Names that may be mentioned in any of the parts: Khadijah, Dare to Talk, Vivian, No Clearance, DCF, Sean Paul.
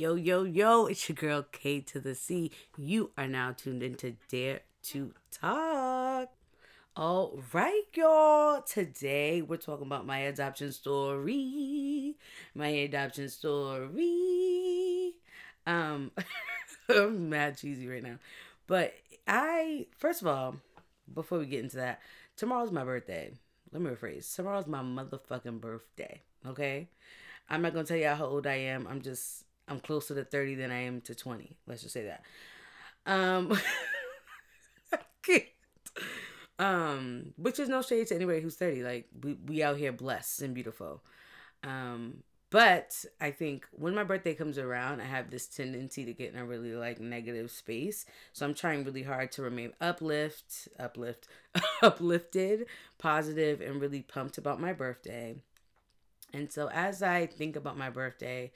Yo, yo, yo, it's your girl K to the C. You are now tuned into Dare to Talk. All right, y'all. Today, we're talking about my adoption story. I'm mad cheesy right now. But first of all, before we get into that, tomorrow's my birthday. Let me rephrase. Tomorrow's my motherfucking birthday, okay? I'm not going to tell y'all how old I am. I'm closer to 30 than I am to 20. Let's just say that. I can't. Which is no shade to anybody who's 30. Like, we out here blessed and beautiful. But I think when my birthday comes around, I have this tendency to get in a really, negative space. So I'm trying really hard to remain uplifted, positive, and really pumped about my birthday. And so as I think about my birthday,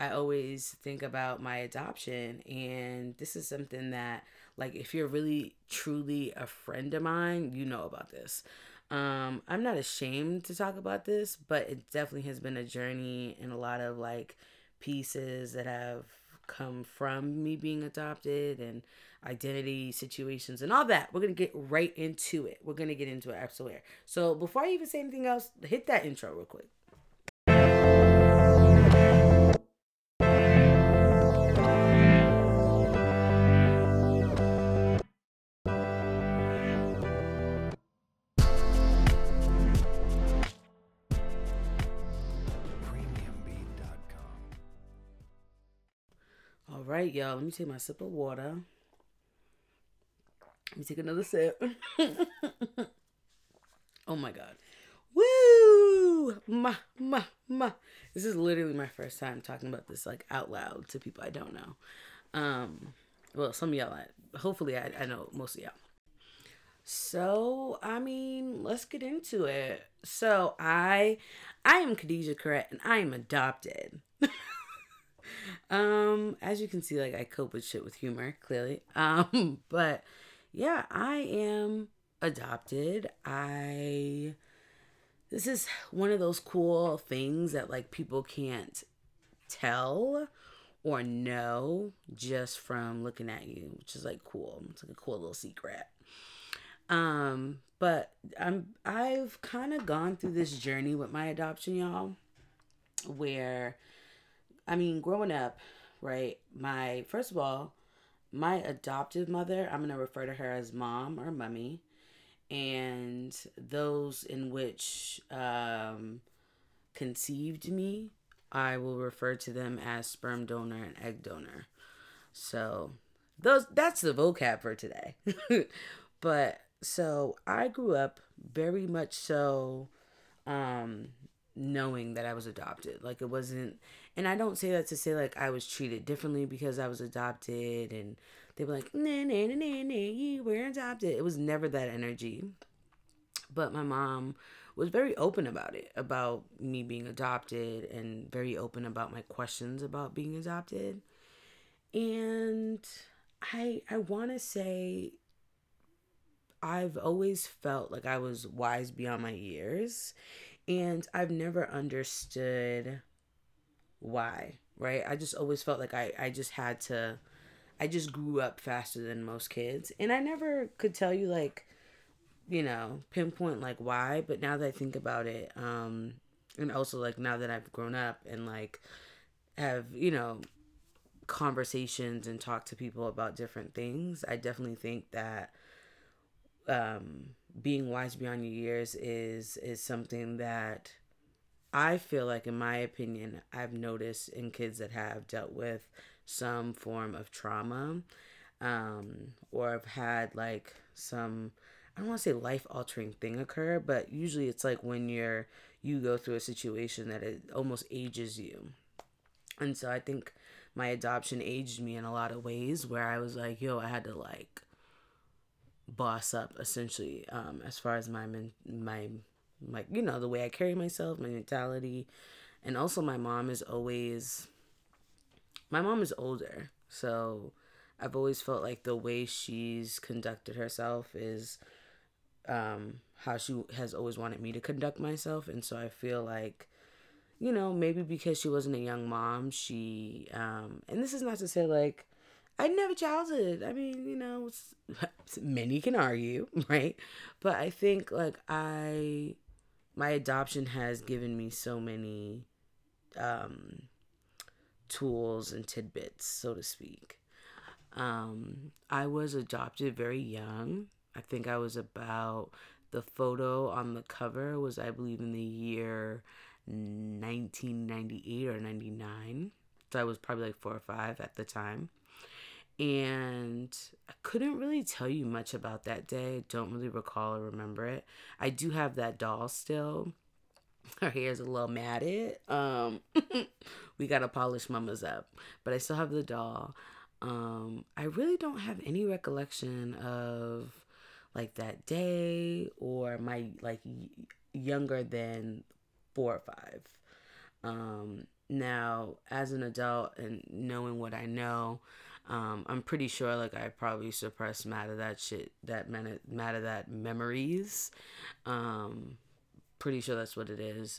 I always think about my adoption. And this is something that, if you're really, truly a friend of mine, you know about this. I'm not ashamed to talk about this, but it definitely has been a journey and a lot of, pieces that have come from me being adopted and identity situations and all that. We're going to get right into it. I swear. So before I even say anything else, hit that intro real quick. All right, y'all, let me take my sip of water. Let me take another sip. Oh, my God. Woo! Ma. This is literally my first time talking about this, out loud to people I don't know. Well, some of y'all, hopefully I know most of y'all. So, let's get into it. So, I am Khadijah Correct, and I am adopted. As you can see, I cope with shit with humor, clearly. But yeah, I am adopted. This is one of those cool things that people can't tell or know just from looking at you, which is cool. It's a cool little secret. But I've kind of gone through this journey with my adoption, y'all, where growing up, right, my adoptive mother, I'm going to refer to her as mom or mummy, and those in which conceived me, I will refer to them as sperm donor and egg donor. So that's the vocab for today. But so I grew up very much so knowing that I was adopted. It wasn't, and I don't say that to say I was treated differently because I was adopted and they were nah, you were adopted. It was never that energy. But my mom was very open about it, about me being adopted, and very open about my questions about being adopted. And I want to say I've always felt I was wise beyond my years. And I've never understood why, right? I just always felt I just grew up faster than most kids. And I never could tell you, pinpoint, why. But now that I think about it, and also, now that I've grown up and, have, conversations and talked to people about different things, I definitely think that, being wise beyond your years is something that I feel in my opinion, I've noticed in kids that have dealt with some form of trauma, or have had some, I don't want to say life altering thing occur, but usually it's when you go through a situation that it almost ages you. And so I think my adoption aged me in a lot of ways where I was I had to boss up essentially, as far as my the way I carry myself, my mentality. And also my mom is older, so I've always felt the way she's conducted herself is how she has always wanted me to conduct myself. And so I feel you know, maybe because she wasn't a young mom, she, and this is not to say, like, I didn't have a childhood. I mean, you know, many can argue, right? But I think, like, my adoption has given me so many tools and tidbits, so to speak. I was adopted very young. I think I was about, the photo on the cover was, I believe, in the year 1998 or 99. So I was probably like 4 or 5 at the time. And I couldn't really tell you much about that day. I don't really recall or remember it. I do have that doll still. Her hair's a little matted. We got to polish mama's up. But I still have the doll. I really don't have any recollection of, like, that day or my, like, younger than 4 or 5. Now, as an adult and knowing what I know, I'm pretty sure, like, I probably suppressed mad at that memories. Pretty sure that's what it is.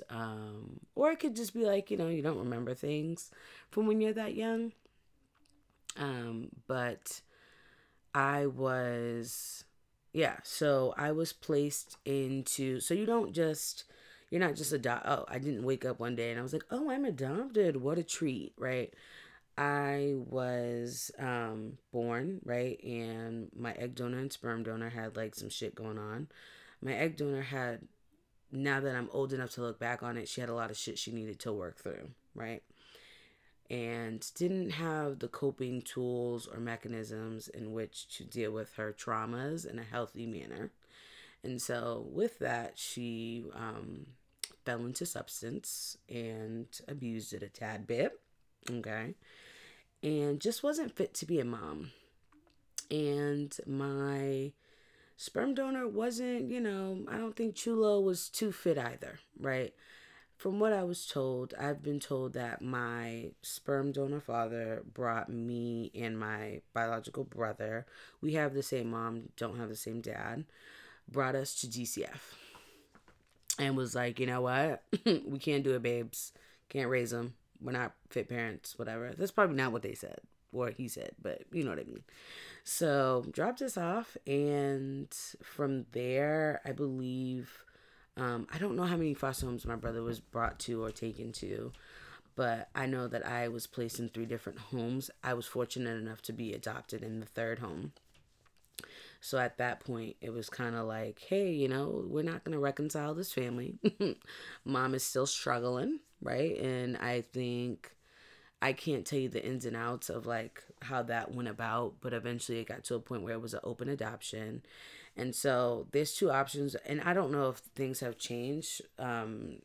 Or it could just be like, you know, you don't remember things from when you're that young. But I was, yeah, so I was placed into, so you don't just, you're not just adopted. Oh, I didn't wake up one day and I was like, oh, I'm adopted. What a treat, right? I was born, right? And my egg donor and sperm donor had, like, some shit going on. My egg donor had, now that I'm old enough to look back on it, she had a lot of shit she needed to work through, right? And didn't have the coping tools or mechanisms in which to deal with her traumas in a healthy manner. And so with that, she fell into substance and abused it a tad bit, okay? And just wasn't fit to be a mom. And my sperm donor wasn't, you know, I don't think Chulo was too fit either, right? From what I was told, I've been told that my sperm donor father brought me and my biological brother, we have the same mom, don't have the same dad, brought us to DCF and was like, you know what, we can't do it, babes, can't raise them, we're not fit parents, whatever. That's probably not what they said or he said, but you know what I mean. So dropped us off, and from there, I believe, I don't know how many foster homes my brother was brought to or taken to, but I know that I was placed in 3 different homes. I was fortunate enough to be adopted in the 3rd home. So at that point, it was kind of like, hey, you know, we're not going to reconcile this family. Mom is still struggling, right? And I think, I can't tell you the ins and outs of, like, how that went about, but eventually it got to a point where it was an open adoption. And so there's 2 options, and I don't know if things have changed in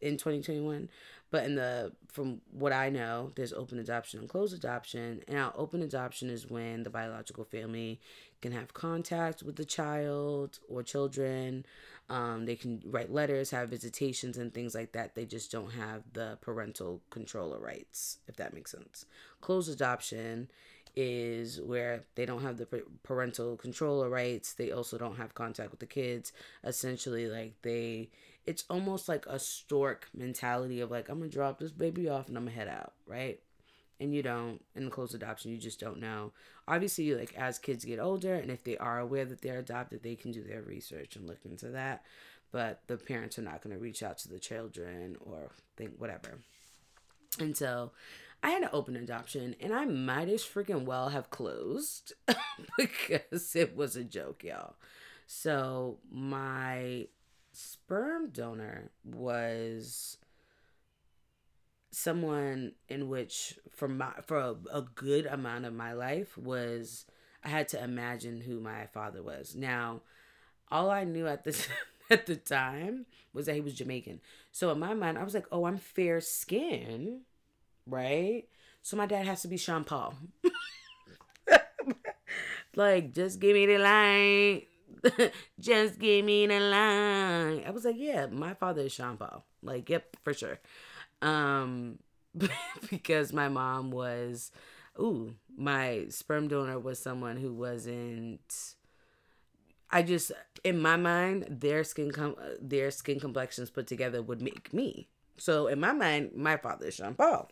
2021, but from what I know, there's open adoption and closed adoption. And now open adoption is when the biological family can have contact with the child or children. They can write letters, have visitations and things like that. They just don't have the parental controller rights, if that makes sense. Closed adoption is where they don't have the parental controller rights. They also don't have contact with the kids. Essentially, like, it's almost like a stork mentality of, like, I'm going to drop this baby off and I'm going to head out, right? And you don't, in closed adoption, you just don't know. Obviously, like, as kids get older and if they are aware that they're adopted, they can do their research and look into that. But the parents are not going to reach out to the children or think whatever. And so I had an open adoption, and I might as freaking well have closed because it was a joke, y'all. So my sperm donor was someone in which, for a good amount of my life, was, I had to imagine who my father was. Now, all I knew at the time was that he was Jamaican. So in my mind, I was like, oh, I'm fair skin, right? So my dad has to be Sean Paul. Like, just give me the line. Just give me the line. I was like, yeah, my father is Sean Paul. Like, yep, for sure. Because my mom was, my sperm donor was someone who wasn't, I just, in my mind, their skin complexions put together would make me, So in my mind, my father is Sean Paul.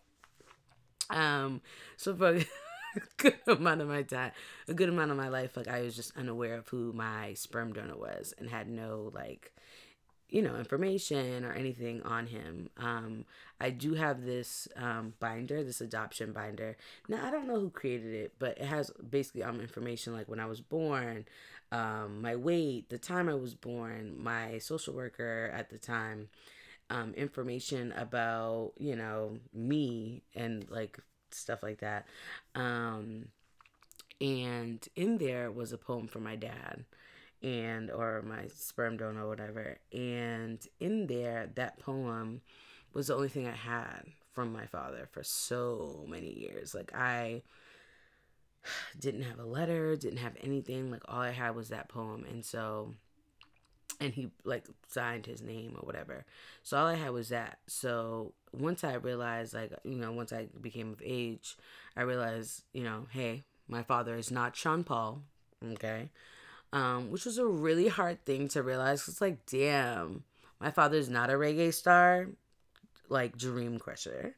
So for a good amount of my time, a good amount of my life, like I was just unaware of who my sperm donor was and had no like, you know, information or anything on him. I do have this binder, this adoption binder. Now, I don't know who created it, but it has basically information like when I was born, my weight, the time I was born, my social worker at the time, information about, you know, me and like stuff like that. And in there was a poem from my dad and, or my sperm donor, whatever. And in there, that poem was the only thing I had from my father for so many years. Like I didn't have a letter, didn't have anything. Like all I had was that poem. And so, and he like signed his name or whatever. So all I had was that. So once I realized, like, you know, once I became of age, I realized, you know, hey, my father is not Sean Paul. Okay. Which was a really hard thing to realize. It's like, damn, my father's not a reggae star, like dream crusher.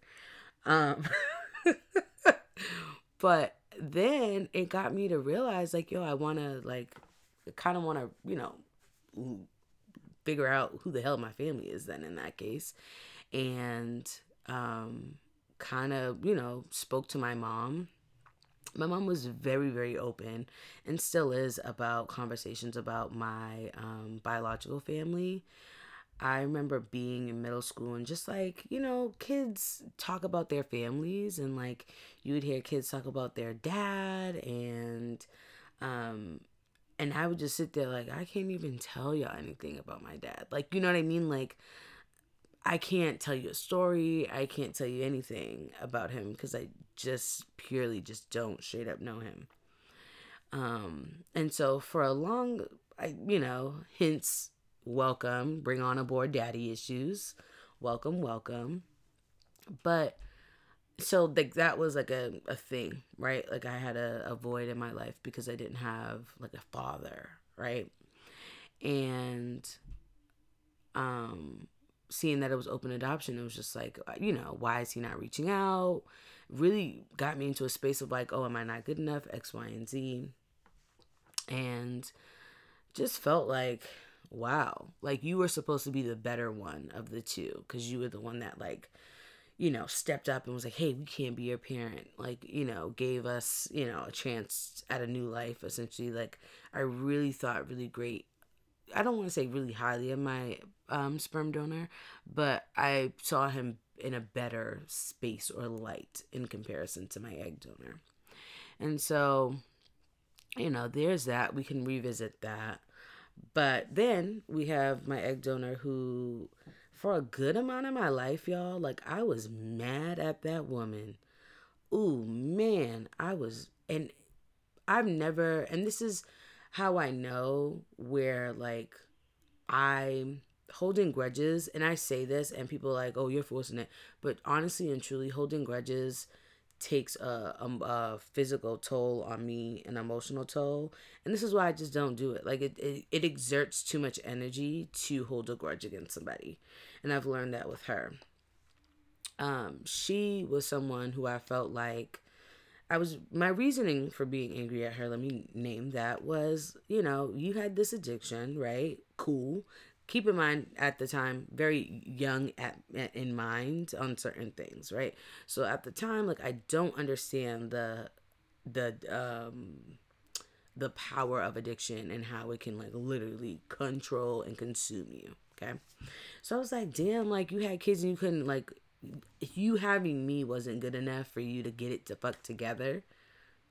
But then it got me to realize like, yo, I want to like, kind of want to, you know, figure out who the hell my family is then in that case. And, kind of, you know, spoke to my mom. My mom was very, very open and still is about conversations about my biological family. I remember being in middle school and just like, you know, kids talk about their families and like you would hear kids talk about their dad and I would just sit there like, I can't even tell y'all anything about my dad. Like, you know what I mean? Like, I can't tell you a story. I can't tell you anything about him because I just purely just don't straight up know him. And so for a long, you know, hence welcome, bring on aboard daddy issues. Welcome, welcome. But so that was like a thing, right? Like I had a void in my life because I didn't have like a father, right? And, seeing that it was open adoption, it was just like, you know, why is he not reaching out? Really got me into a space of like, oh, am I not good enough? X, Y, and Z. And just felt like, wow, like you were supposed to be the better one of the two because you were the one that like, you know, stepped up and was like, hey, we can't be your parent. Like, you know, gave us, you know, a chance at a new life, essentially. Like, I really thought really great. I don't want to say really highly of my sperm donor, but I saw him in a better space or light in comparison to my egg donor. And so, you know, there's that. We can revisit that. But then we have my egg donor who, for a good amount of my life, y'all, like I was mad at that woman. Ooh, man, I was, and I've never, and this is how I know where like I'm holding grudges, and I say this and people are like, oh, you're forcing it. But honestly and truly, holding grudges takes a physical toll on me, an emotional toll. And this is why I just don't do it. Like it exerts too much energy to hold a grudge against somebody. And I've learned that with her. She was someone who I felt like, my reasoning for being angry at her, let me name that, was, you know, you had this addiction, right? Cool. Keep in mind at the time, very young in mind on certain things, right? So at the time, like, I don't understand the power of addiction and how it can like literally control and consume you. Okay. So I was like, damn, like you had kids and you couldn't like, you having me wasn't good enough for you to get it to fuck together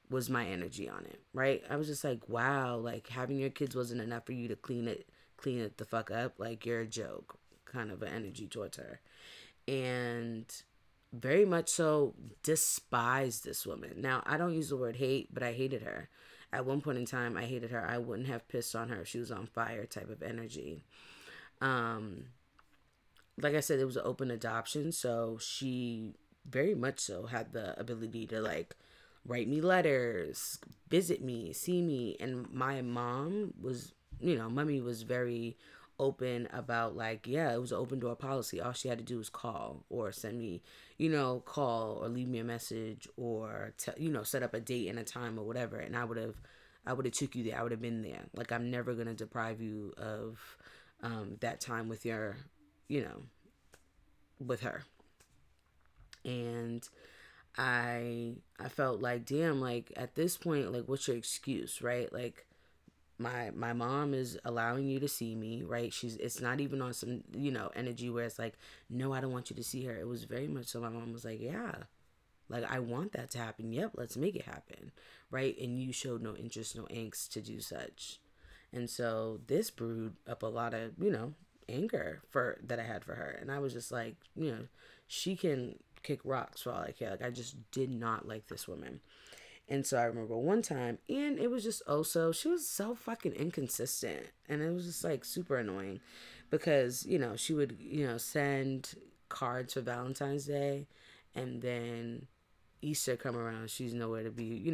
was my energy on it, right? I was just like, wow, like having your kids wasn't enough for you to clean it the fuck up, like you're a joke, kind of an energy towards her. And very much so despised this woman. Now, I don't use the word hate, but I hated her. At one point in time, I hated her. I wouldn't have pissed on her if she was on fire type of energy. Like I said, it was an open adoption, so she very much so had the ability to, like, write me letters, visit me, see me, and my mom was, you know, mommy was very open about like, yeah, it was an open door policy. All she had to do was call or send me, call or leave me a message or, set up a date and a time or whatever. And I would have took you there. I would have been there. Like, I'm never going to deprive you of that time with your, with her. And I felt like, damn, like at this point, like, what's your excuse, right? Like, my mom is allowing you to see me, right? It's not even on some, energy where it's like, no, I don't want you to see her. It was very much so my mom was like, yeah, like I want that to happen. Yep, let's make it happen, right? And you showed no interest, no angst to do such. And so this brewed up a lot of, anger that I had for her. And I was just like, she can kick rocks for all I care. Like, I just did not like this woman. And so I remember one time, and it was just she was so fucking inconsistent. And it was just like super annoying because, she would, send cards for Valentine's Day and then Easter come around. She's nowhere to be,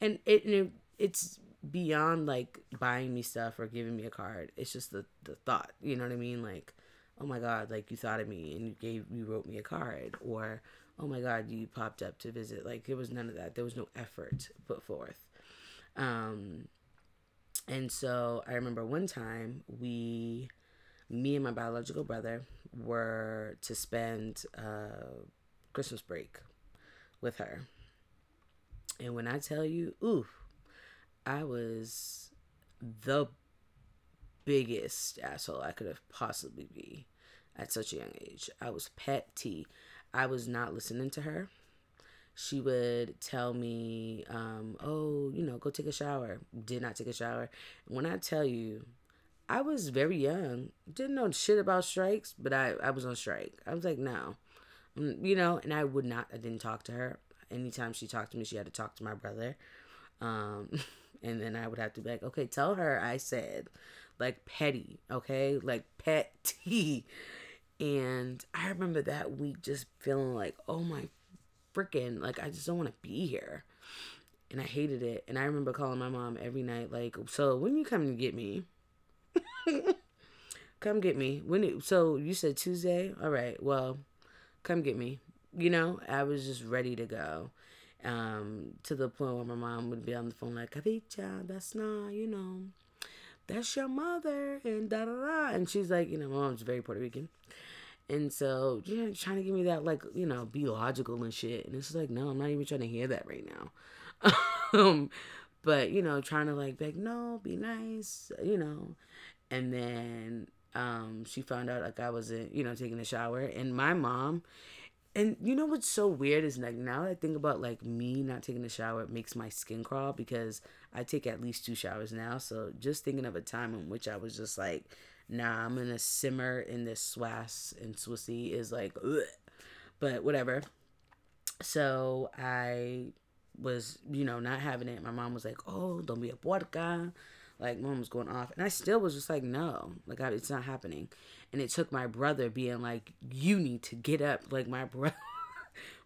and it's beyond like buying me stuff or giving me a card. It's just the thought, you know what I mean? Like, oh my God, like you thought of me and you wrote me a card, or, oh my God, you popped up to visit. Like, there was none of that. There was no effort put forth. And so I remember one time me and my biological brother were to spend Christmas break with her. And when I tell you, I was the biggest asshole I could have possibly be at such a young age. I was petty. I was not listening to her. She would tell me, go take a shower. Did not take a shower. When I tell you, I was very young. Didn't know shit about strikes, but I was on strike. I was like, no. And I didn't talk to her. Anytime she talked to me, she had to talk to my brother. And then I would have to be like, okay, tell her I said, like, petty, okay? Like, petty. And I remember that week just feeling like, oh my freaking, like, I just don't want to be here. And I hated it. And I remember calling my mom every night, like, so when you come and get me? Come get me. So you said Tuesday? All right, well, come get me. I was just ready to go. To the point where my mom would be on the phone like, Khadijah, that's not, that's your mother, and da-da-da. And she's like, my mom's very Puerto Rican. And so, trying to give me that, like, be logical and shit. And it's like, no, I'm not even trying to hear that right now. But, trying to, like, be like, no, be nice, And then she found out, like, I wasn't, taking a shower. And my mom... And you know what's so weird is, like, now that I think about, like, me not taking a shower, it makes my skin crawl because I take at least 2 showers now. So just thinking of a time in which I was just like, nah, I'm going to simmer in this swass and swissy is like, ugh. But whatever. So I was, not having it. My mom was like, oh, don't be a puerca. Like, mom was going off. And I still was just like, no. Like, it's not happening. And it took my brother being like, you need to get up. Like, my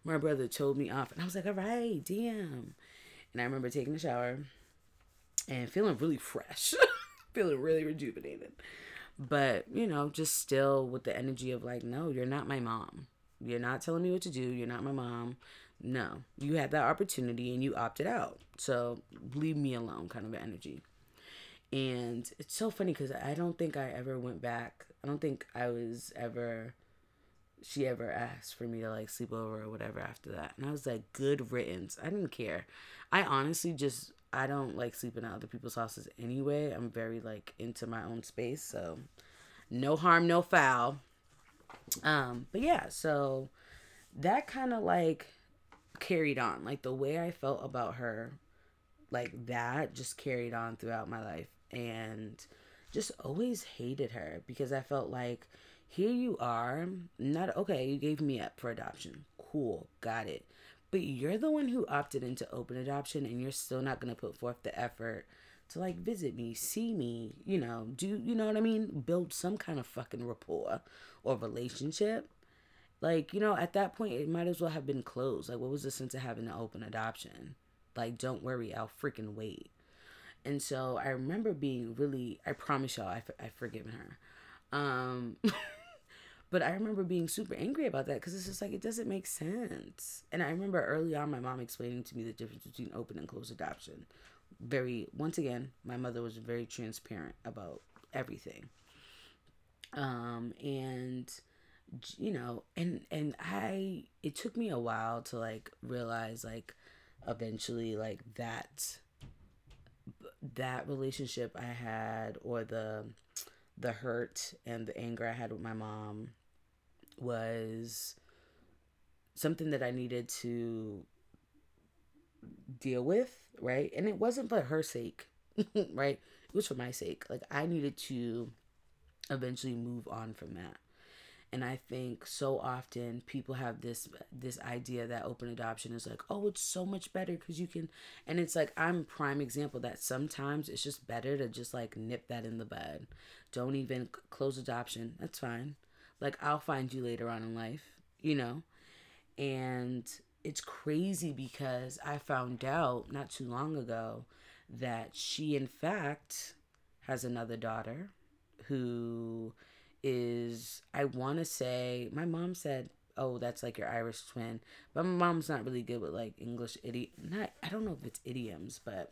brother told me off. And I was like, all right, damn. And I remember taking a shower and feeling really fresh. Feeling really rejuvenated. But, just still with the energy of like, no, you're not my mom. You're not telling me what to do. You're not my mom. No. You had that opportunity and you opted out. So, leave me alone kind of energy. And it's so funny because I don't think I ever went back. I don't think she ever asked for me to like sleep over or whatever after that. And I was like, good riddance. I didn't care. I honestly I don't like sleeping at other people's houses anyway. I'm very like into my own space. So no harm, no foul. But yeah, so that kind of like carried on. Like the way I felt about her, like that just carried on throughout my life. And just always hated her because I felt like, here you are, not okay, you gave me up for adoption. Cool, got it. But you're the one who opted into open adoption and you're still not going to put forth the effort to like visit me, see me, do, you know what I mean? Build some kind of fucking rapport or relationship. Like, at that point, it might as well have been closed. Like, what was the sense of having an open adoption? Like, don't worry, I'll freaking wait. And so I remember being really, I promise y'all, I've forgiven her. But I remember being super angry about that because it's just like, it doesn't make sense. And I remember early on, my mom explaining to me the difference between open and closed adoption. Once again, my mother was very transparent about everything. It took me a while to like realize like eventually like that relationship I had, or the hurt and the anger I had with my mom, was something that I needed to deal with, right? And it wasn't for her sake, right? It was for my sake. Like, I needed to eventually move on from that. And I think so often people have this idea that open adoption is like, oh, it's so much better because you can, and it's like, I'm a prime example that sometimes it's just better to just like nip that in the bud. Don't even close adoption. That's fine. Like, I'll find you later on in life, you know? And it's crazy because I found out not too long ago that she, in fact, has another daughter who is, I want to say, my mom said, oh, that's like your Irish twin. But my mom's not really good with like English I don't know if it's idioms, but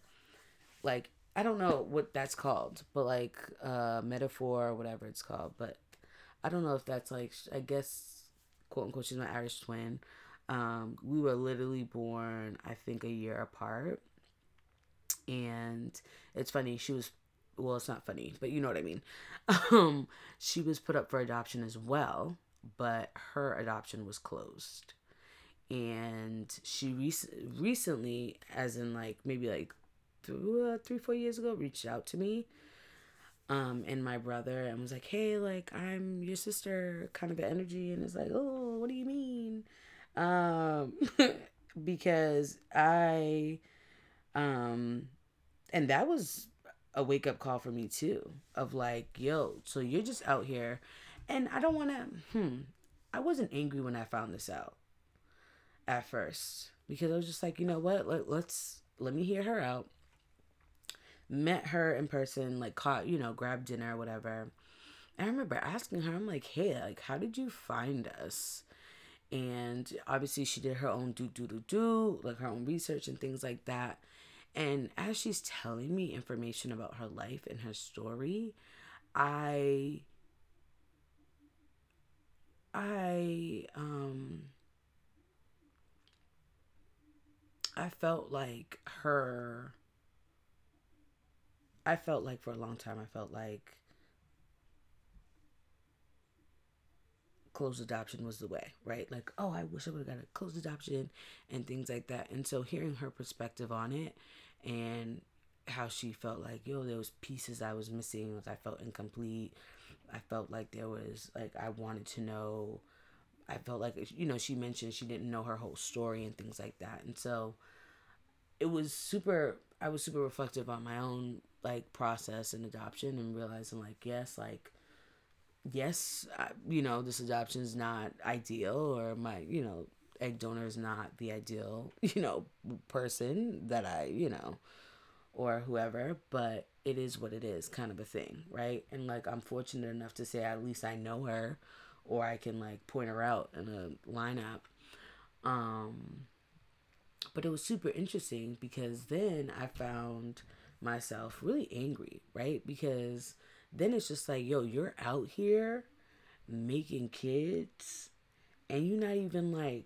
like, I don't know what that's called, but like metaphor or whatever it's called. But I don't know if that's like, I guess, quote unquote, she's my Irish twin. We were literally born, I think, a year apart. And it's funny, she was, well, it's not funny, but you know what I mean. She was put up for adoption as well, but her adoption was closed. And she recently, as in like maybe like 3-4 years ago, reached out to me and my brother and was like, hey, like, I'm your sister kind of energy. And it's like, oh, what do you mean? Because I, and that was a wake up call for me too, of like, yo, so you're just out here. And I don't want to, I wasn't angry when I found this out at first, because I was just like, you know what, let me hear her out. Met her in person, like caught, you know, grabbed dinner or whatever. And I remember asking her, I'm like, hey, like, how did you find us? And obviously she did her own like her own research and things like that. And as she's telling me information about her life and her story, I felt like for a long time, I felt like closed adoption was the way, right? Like, oh, I wish I would have got a closed adoption and things like that. And so hearing her perspective on it and how she felt like, yo, there was pieces I was missing. Like, I felt incomplete. I felt like there was, like, I wanted to know. I felt like, you know, she mentioned she didn't know her whole story and things like that. And so it was I was super reflective on my own, like, process and adoption and realizing, like, yes, you know, this adoption is not ideal, or my, you know, egg donor is not the ideal, you know, person that I, you know, or whoever, but it is what it is kind of a thing, right? And, like, I'm fortunate enough to say at least I know her, or I can, like, point her out in a lineup. But it was super interesting because then I found myself really angry, right? Because then it's just like, yo, you're out here making kids and you're not even like,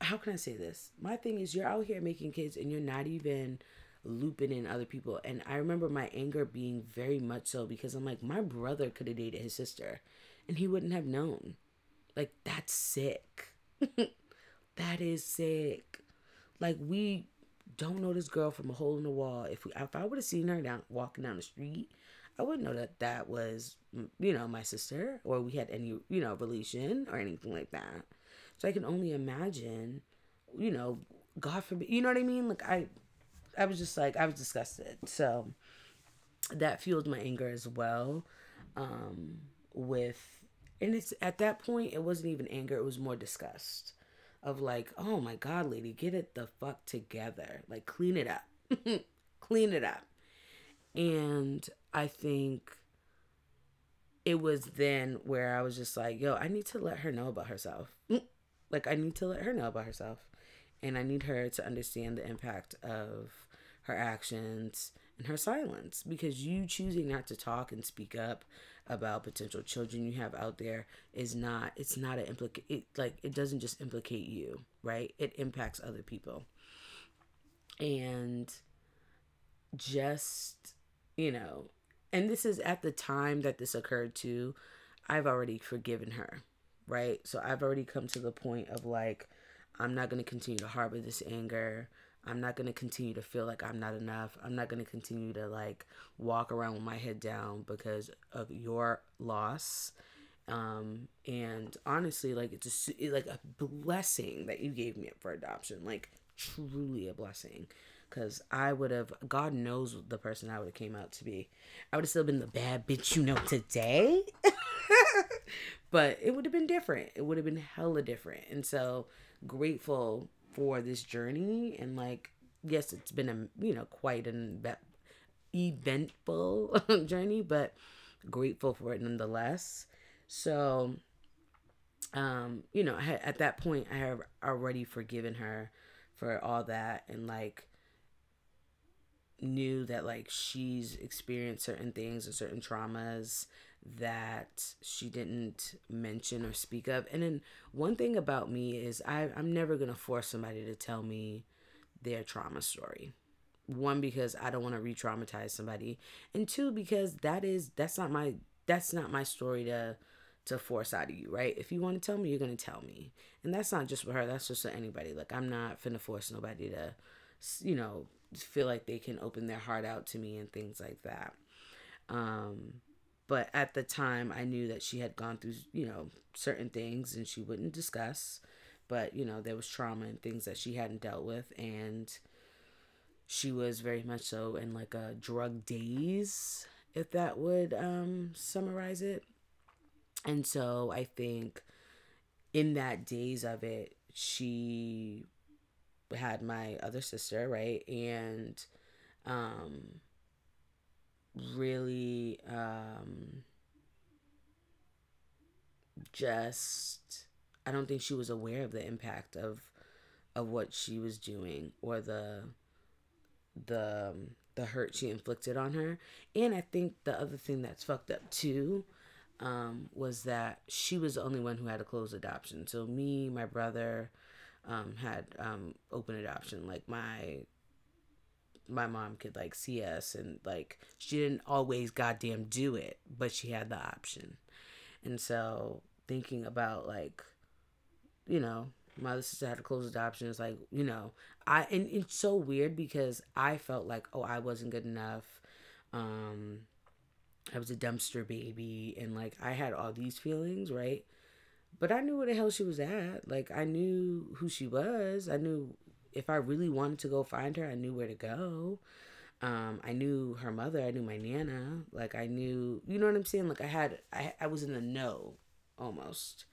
how can I say this? My thing is, you're out here making kids and you're not even looping in other people. And I remember my anger being very much so because I'm like, my brother could have dated his sister and he wouldn't have known. Like, that's sick. That is sick. Like, we don't know this girl from a hole in the wall. If I would have seen her walking down the street, I wouldn't know that that was, you know, my sister, or we had any, you know, relation or anything like that. So I can only imagine, you know, God forbid, you know what I mean? Like, I was just like, I was disgusted. So that fueled my anger as well. And it's at that point, it wasn't even anger. It was more disgust of like, oh my God, lady, get it the fuck together. Like, clean it up, clean it up. And I think it was then where I was just like, yo, I need to let her know about herself. Like, I need to let her know about herself. And I need her to understand the impact of her actions and her silence. Because you choosing not to talk and speak up about potential children you have out there is not, it's not an it doesn't just implicate you, right? It impacts other people. And just, you know, and this is at the time that this occurred too, I've already forgiven her, right? So I've already come to the point of like, I'm not going to continue to harbor this anger. I'm not going to continue to feel like I'm not enough. I'm not going to continue to like walk around with my head down because of your loss. And honestly, like, it's just like a blessing that you gave me up for adoption, like truly a blessing. Because I would have, God knows the person I would have came out to be. I would have still been the bad bitch, you know, today. But it would have been different. It would have been hella different. And so grateful for this journey. And like, yes, it's been, a, you know, quite an eventful journey, but grateful for it nonetheless. So, you know, at that point, I have already forgiven her for all that. And like, knew that like she's experienced certain things and certain traumas that she didn't mention or speak of. And then one thing about me is I'm never going to force somebody to tell me their trauma story. One, because I don't want to re-traumatize somebody. And two, because that's not my story to force out of you, right? If you want to tell me, you're going to tell me. And that's not just for her. That's just for anybody. Like, I'm not finna force nobody to, you know, feel like they can open their heart out to me and things like that. But at the time, I knew that she had gone through, you know, certain things and she wouldn't discuss, but, you know, there was trauma and things that she hadn't dealt with. And she was very much so in like a drug daze, if that would summarize it. And so I think in that daze of it, she had my other sister, right? And really just, I don't think she was aware of the impact of what she was doing or the hurt she inflicted on her. And I think the other thing that's fucked up too was that she was the only one who had a closed adoption. So me, my brother, had open adoption. Like my mom could like see us, and like she didn't always goddamn do it, but she had the option. And so thinking about like, you know, my other sister had a closed adoption, it's like, you know, and it's so weird because I felt like, oh, I wasn't good enough, I was a dumpster baby, and like I had all these feelings, right? But I knew where the hell she was at. Like, I knew who she was. I knew if I really wanted to go find her, I knew where to go. I knew her mother. I knew my Nana. Like, I knew, you know what I'm saying? Like, I was in the know, almost.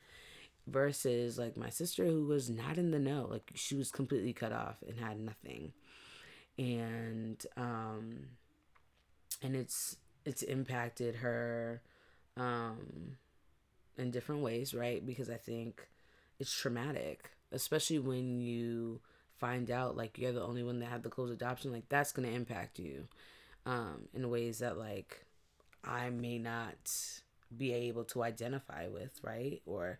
Versus, like, my sister, who was not in the know. Like, she was completely cut off and had nothing. And it's impacted her, in different ways, right? Because I think it's traumatic, especially when you find out like you're the only one that had the closed adoption. Like, that's going to impact you in ways that like I may not be able to identify with, right? Or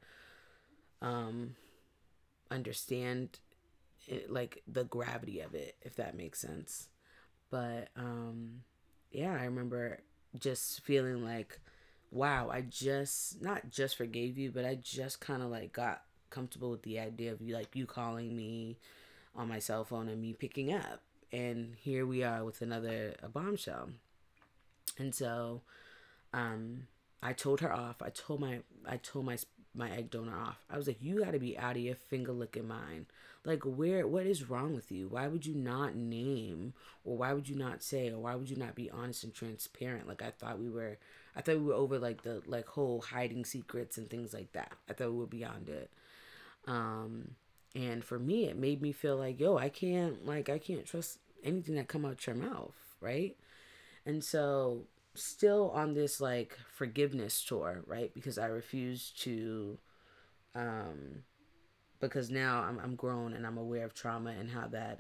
understand it, like the gravity of it, if that makes sense. But yeah, I remember just feeling like, wow, I just, not just forgave you, but I just kind of like got comfortable with the idea of you, like you calling me on my cell phone and me picking up. And here we are with a bombshell. And so, I told her off. I told my egg donor off. I was like, you gotta be out of your finger licking mind. Like, what is wrong with you? Why would you not name, or why would you not say, or why would you not be honest and transparent? Like, I thought we were over like the like whole hiding secrets and things like that. I thought we were beyond it. And for me, it made me feel like, yo, I can't trust anything that come out your mouth, right? And so still on this like forgiveness tour, right? Because I refuse to, because now I'm grown and I'm aware of trauma and how that,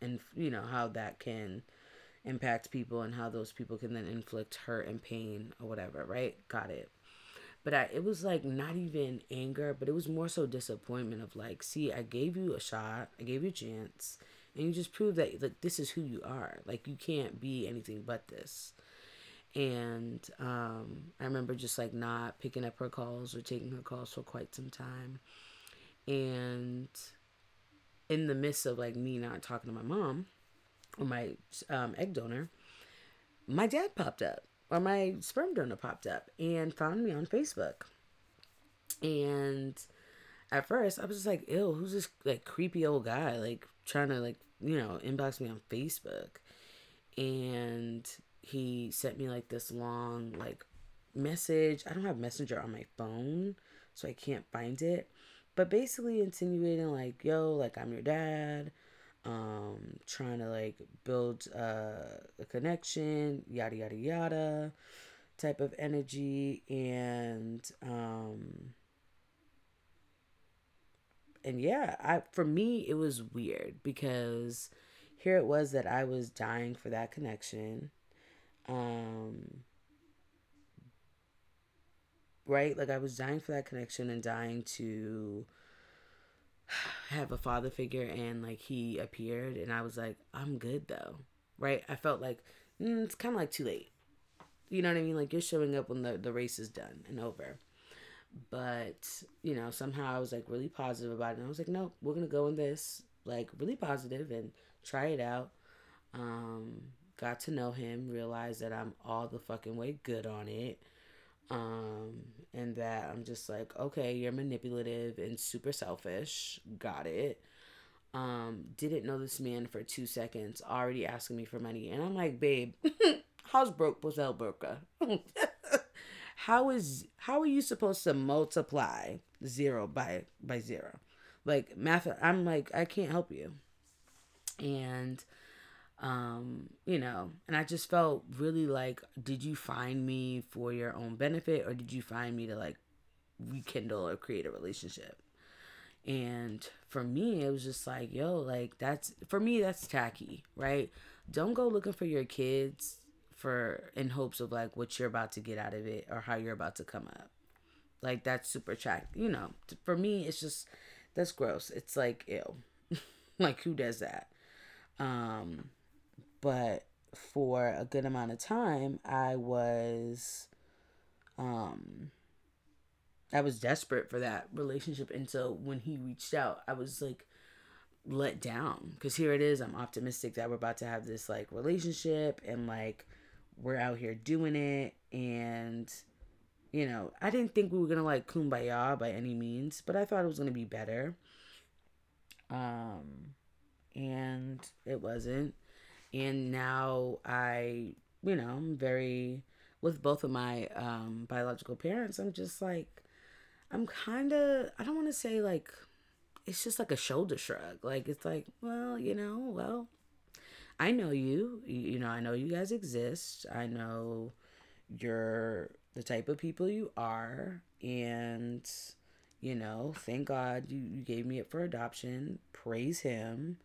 and you know, how that can impact people and how those people can then inflict hurt and pain or whatever. Right. Got it. But it was like not even anger, but it was more so disappointment of like, see, I gave you a shot. I gave you a chance. And you just proved that like this is who you are. Like you can't be anything but this. And I remember just like not picking up her calls or taking her calls for quite some time. And in the midst of like me not talking to my mom or my egg donor, my dad popped up, or my sperm donor popped up and found me on Facebook. And at first I was just like, ew, who's this like creepy old guy like trying to like, you know, inbox me on Facebook? And he sent me like this long like message. I don't have Messenger on my phone, so I can't find it. But basically insinuating like, yo, like I'm your dad, trying to like build a connection, yada, yada, yada type of energy. And yeah, for me, it was weird because here it was that I was dying for that connection. Right? Like I was dying for that connection and dying to have a father figure, and like he appeared and I was like, I'm good though. Right? I felt like it's kind of like too late. You know what I mean? Like you're showing up when the race is done and over. But, you know, somehow I was like really positive about it. And I was like, nope, we're going to go in this like really positive and try it out. Got to know him, realized that I'm all the fucking way good on it. And that I'm just like, okay, you're manipulative and super selfish. Got it. Didn't know this man for 2 seconds, already asking me for money. And I'm like, babe, how's broke Bozell Broker? How are you supposed to multiply zero by zero? Like math, I'm like, I can't help you. And you know, and I just felt really like, did you find me for your own benefit, or did you find me to like rekindle or create a relationship? And for me, it was just like, yo, like that's tacky, right? Don't go looking for your kids in hopes of like what you're about to get out of it or how you're about to come up. Like that's super tacky, you know, for me, it's just, that's gross. It's like, ew, like who does that? But for a good amount of time, I was desperate for that relationship. And so when he reached out, I was like let down, because here it is. I'm optimistic that we're about to have this like relationship and like we're out here doing it. And, you know, I didn't think we were going to like kumbaya by any means, but I thought it was going to be better. And it wasn't. And now I, you know, I'm very, with both of my biological parents, I'm just like, I'm kind of, I don't want to say like, it's just like a shoulder shrug. Like, it's like, well, you know, well, I know you. You know, I know you guys exist. I know you're the type of people you are. And, you know, thank God you gave me up for adoption. Praise him.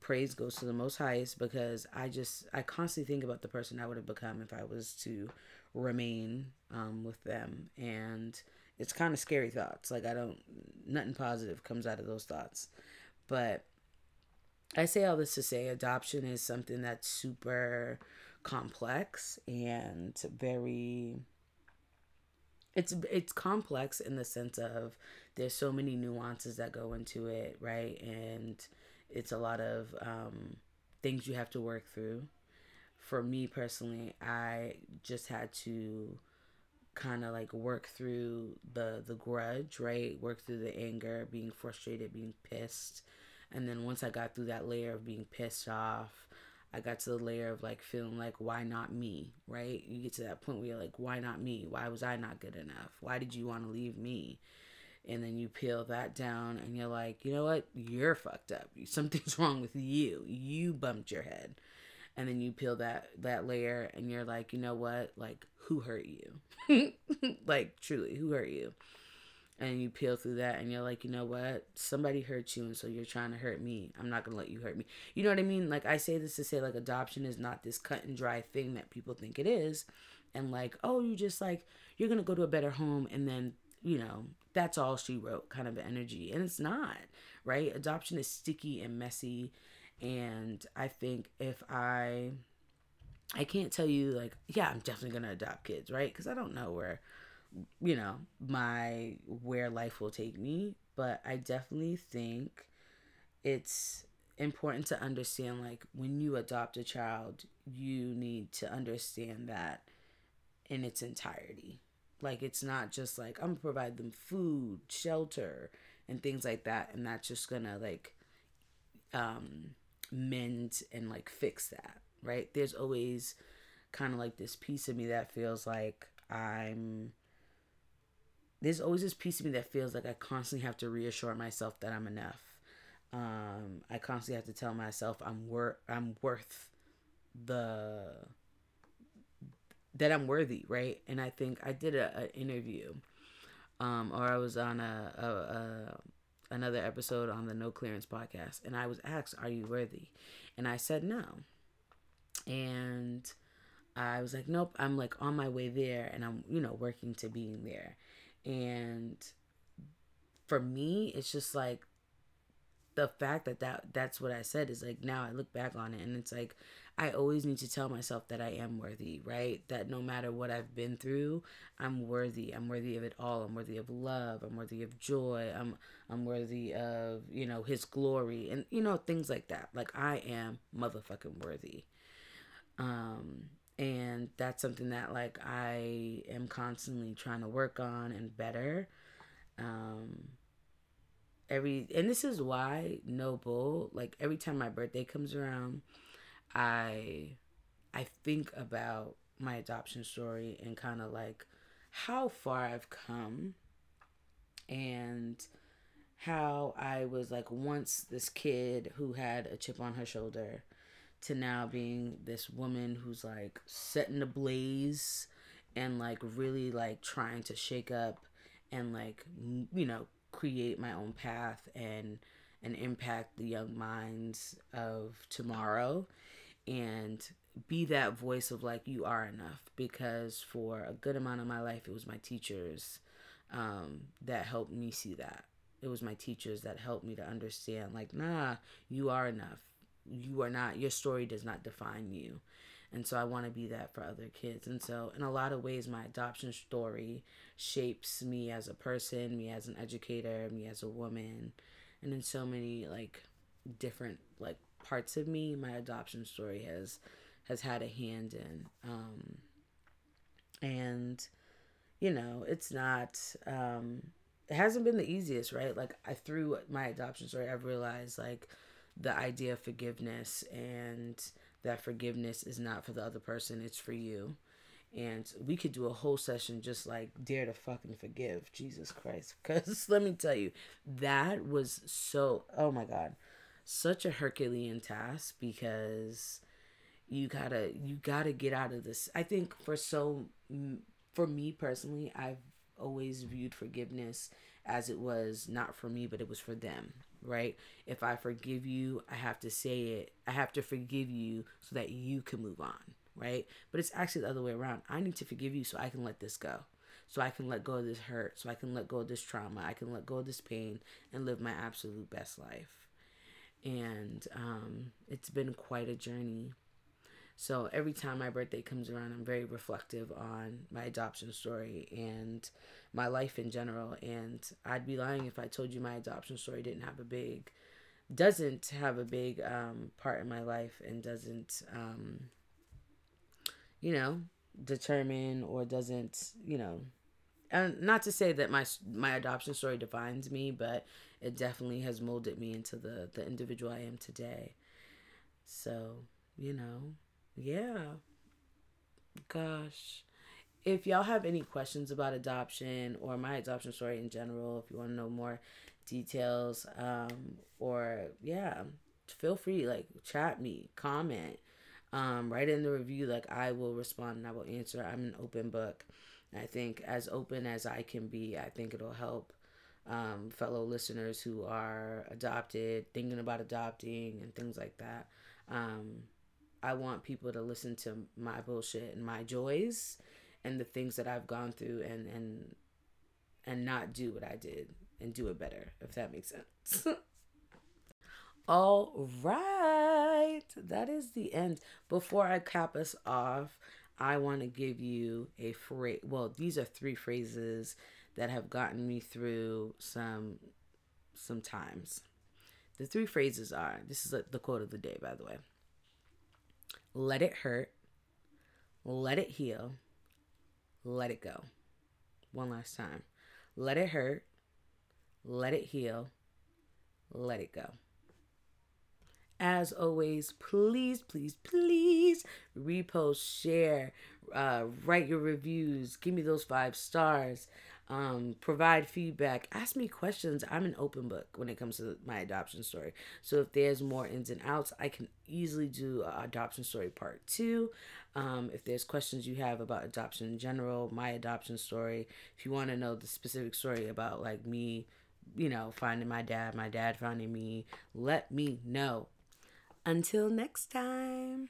Praise goes to the Most Highest, because I constantly think about the person I would have become if I was to remain with them. And it's kind of scary thoughts. Like nothing positive comes out of those thoughts. But I say all this to say adoption is something that's super complex and very, it's complex in the sense of there's so many nuances that go into it. Right. And it's a lot of things you have to work through. For me personally, I just had to kind of like work through the grudge, right? Work through the anger, being frustrated, being pissed. And then once I got through that layer of being pissed off, I got to the layer of like feeling like, why not me, right? You get to that point where you're like, why not me? Why was I not good enough? Why did you want to leave me? And then you peel that down and you're like, you know what? You're fucked up. Something's wrong with you. You bumped your head. And then you peel that layer and you're like, you know what? Like, who hurt you? Like, truly, who hurt you? And you peel through that and you're like, you know what? Somebody hurt you, and so you're trying to hurt me. I'm not going to let you hurt me. You know what I mean? Like, I say this to say, like, adoption is not this cut and dry thing that people think it is. And like, oh, you just like, you're going to go to a better home and then, you know, that's all she wrote kind of energy. And it's not, right? Adoption is sticky and messy. And I think if I can't tell you like, yeah, I'm definitely going to adopt kids, right? Because I don't know where life will take me. But I definitely think it's important to understand, like, when you adopt a child, you need to understand that in its entirety. Like, it's not just like, I'm going to provide them food, shelter, and things like that. And that's just going to, like, mend and, like, fix that, right? There's always kind of, like, this piece of me that feels like I constantly have to reassure myself that I'm enough. I constantly have to tell myself I'm worthy, right? And I think I did an interview, or I was on another episode on the No Clearance podcast, and I was asked, "Are you worthy?" And I said no, and I was like, "Nope, I'm like on my way there, and I'm working to being there." And for me, it's just like the fact that's what I said is like, now I look back on it and it's like, I always need to tell myself that I am worthy, right? That no matter what I've been through, I'm worthy. I'm worthy of it all. I'm worthy of love. I'm worthy of joy. I'm worthy of, his glory and, things like that. Like, I am motherfucking worthy. And that's something that, like, I am constantly trying to work on and better. And this is why No Bull, like, every time my birthday comes around, I think about my adoption story and kind of like how far I've come and how I was like once this kid who had a chip on her shoulder to now being this woman who's like setting the blaze and like really like trying to shake up and like, create my own path and impact the young minds of tomorrow and be that voice of like, you are enough. Because for a good amount of my life, it was my teachers that helped me see that. It was my teachers that helped me to understand like, nah, you are enough. You are not, your story does not define you. And so I want to be that for other kids. And so in a lot of ways, my adoption story shapes me as a person, me as an educator, me as a woman. And in so many like different like parts of me, my adoption story has had a hand in. And, it's not, it hasn't been the easiest, right? Like through my adoption story, I've realized like the idea of forgiveness and that forgiveness is not for the other person, it's for you. And we could do a whole session just like dare to fucking forgive, Jesus Christ. Because let me tell you, that was so, oh my God, such a Herculean task because you gotta get out of this. I think for me personally, I've always viewed forgiveness as it was not for me, but it was for them. Right? If I forgive you, I have to say it. I have to forgive you so that you can move on. Right? But it's actually the other way around. I need to forgive you so I can let this go. So I can let go of this hurt. So I can let go of this trauma. I can let go of this pain and live my absolute best life. And it's been quite a journey. So every time my birthday comes around, I'm very reflective on my adoption story and my life in general. And I'd be lying if I told you my adoption story doesn't have a big part in my life and doesn't, determine or doesn't, and not to say that my adoption story defines me, but it definitely has molded me into the individual I am today. So, yeah. Gosh. If y'all have any questions about adoption or my adoption story in general, if you want to know more details, or feel free, like chat me, comment, Write in the review. Like, I will respond and I will answer. I'm an open book. I think as open as I can be, I think it'll help fellow listeners who are adopted, thinking about adopting and things like that. I want people to listen to my bullshit and my joys and the things that I've gone through and not do what I did and do it better, if that makes sense. All right. That is the end. Before I cap us off, I want to give you a phrase. Well, these are three phrases that have gotten me through some times. The three phrases are, this is the quote of the day, by the way. Let it hurt, let it heal, let it go. One last time. Let it hurt, let it heal, let it go. As always, please, please, please repost, share, write your reviews, give me those 5 stars, provide feedback, ask me questions. I'm an open book when it comes to my adoption story. So if there's more ins and outs, I can easily do adoption story part 2. If there's questions you have about adoption in general, my adoption story, if you want to know the specific story about like me, you know, finding my dad finding me, let me know. Until next time.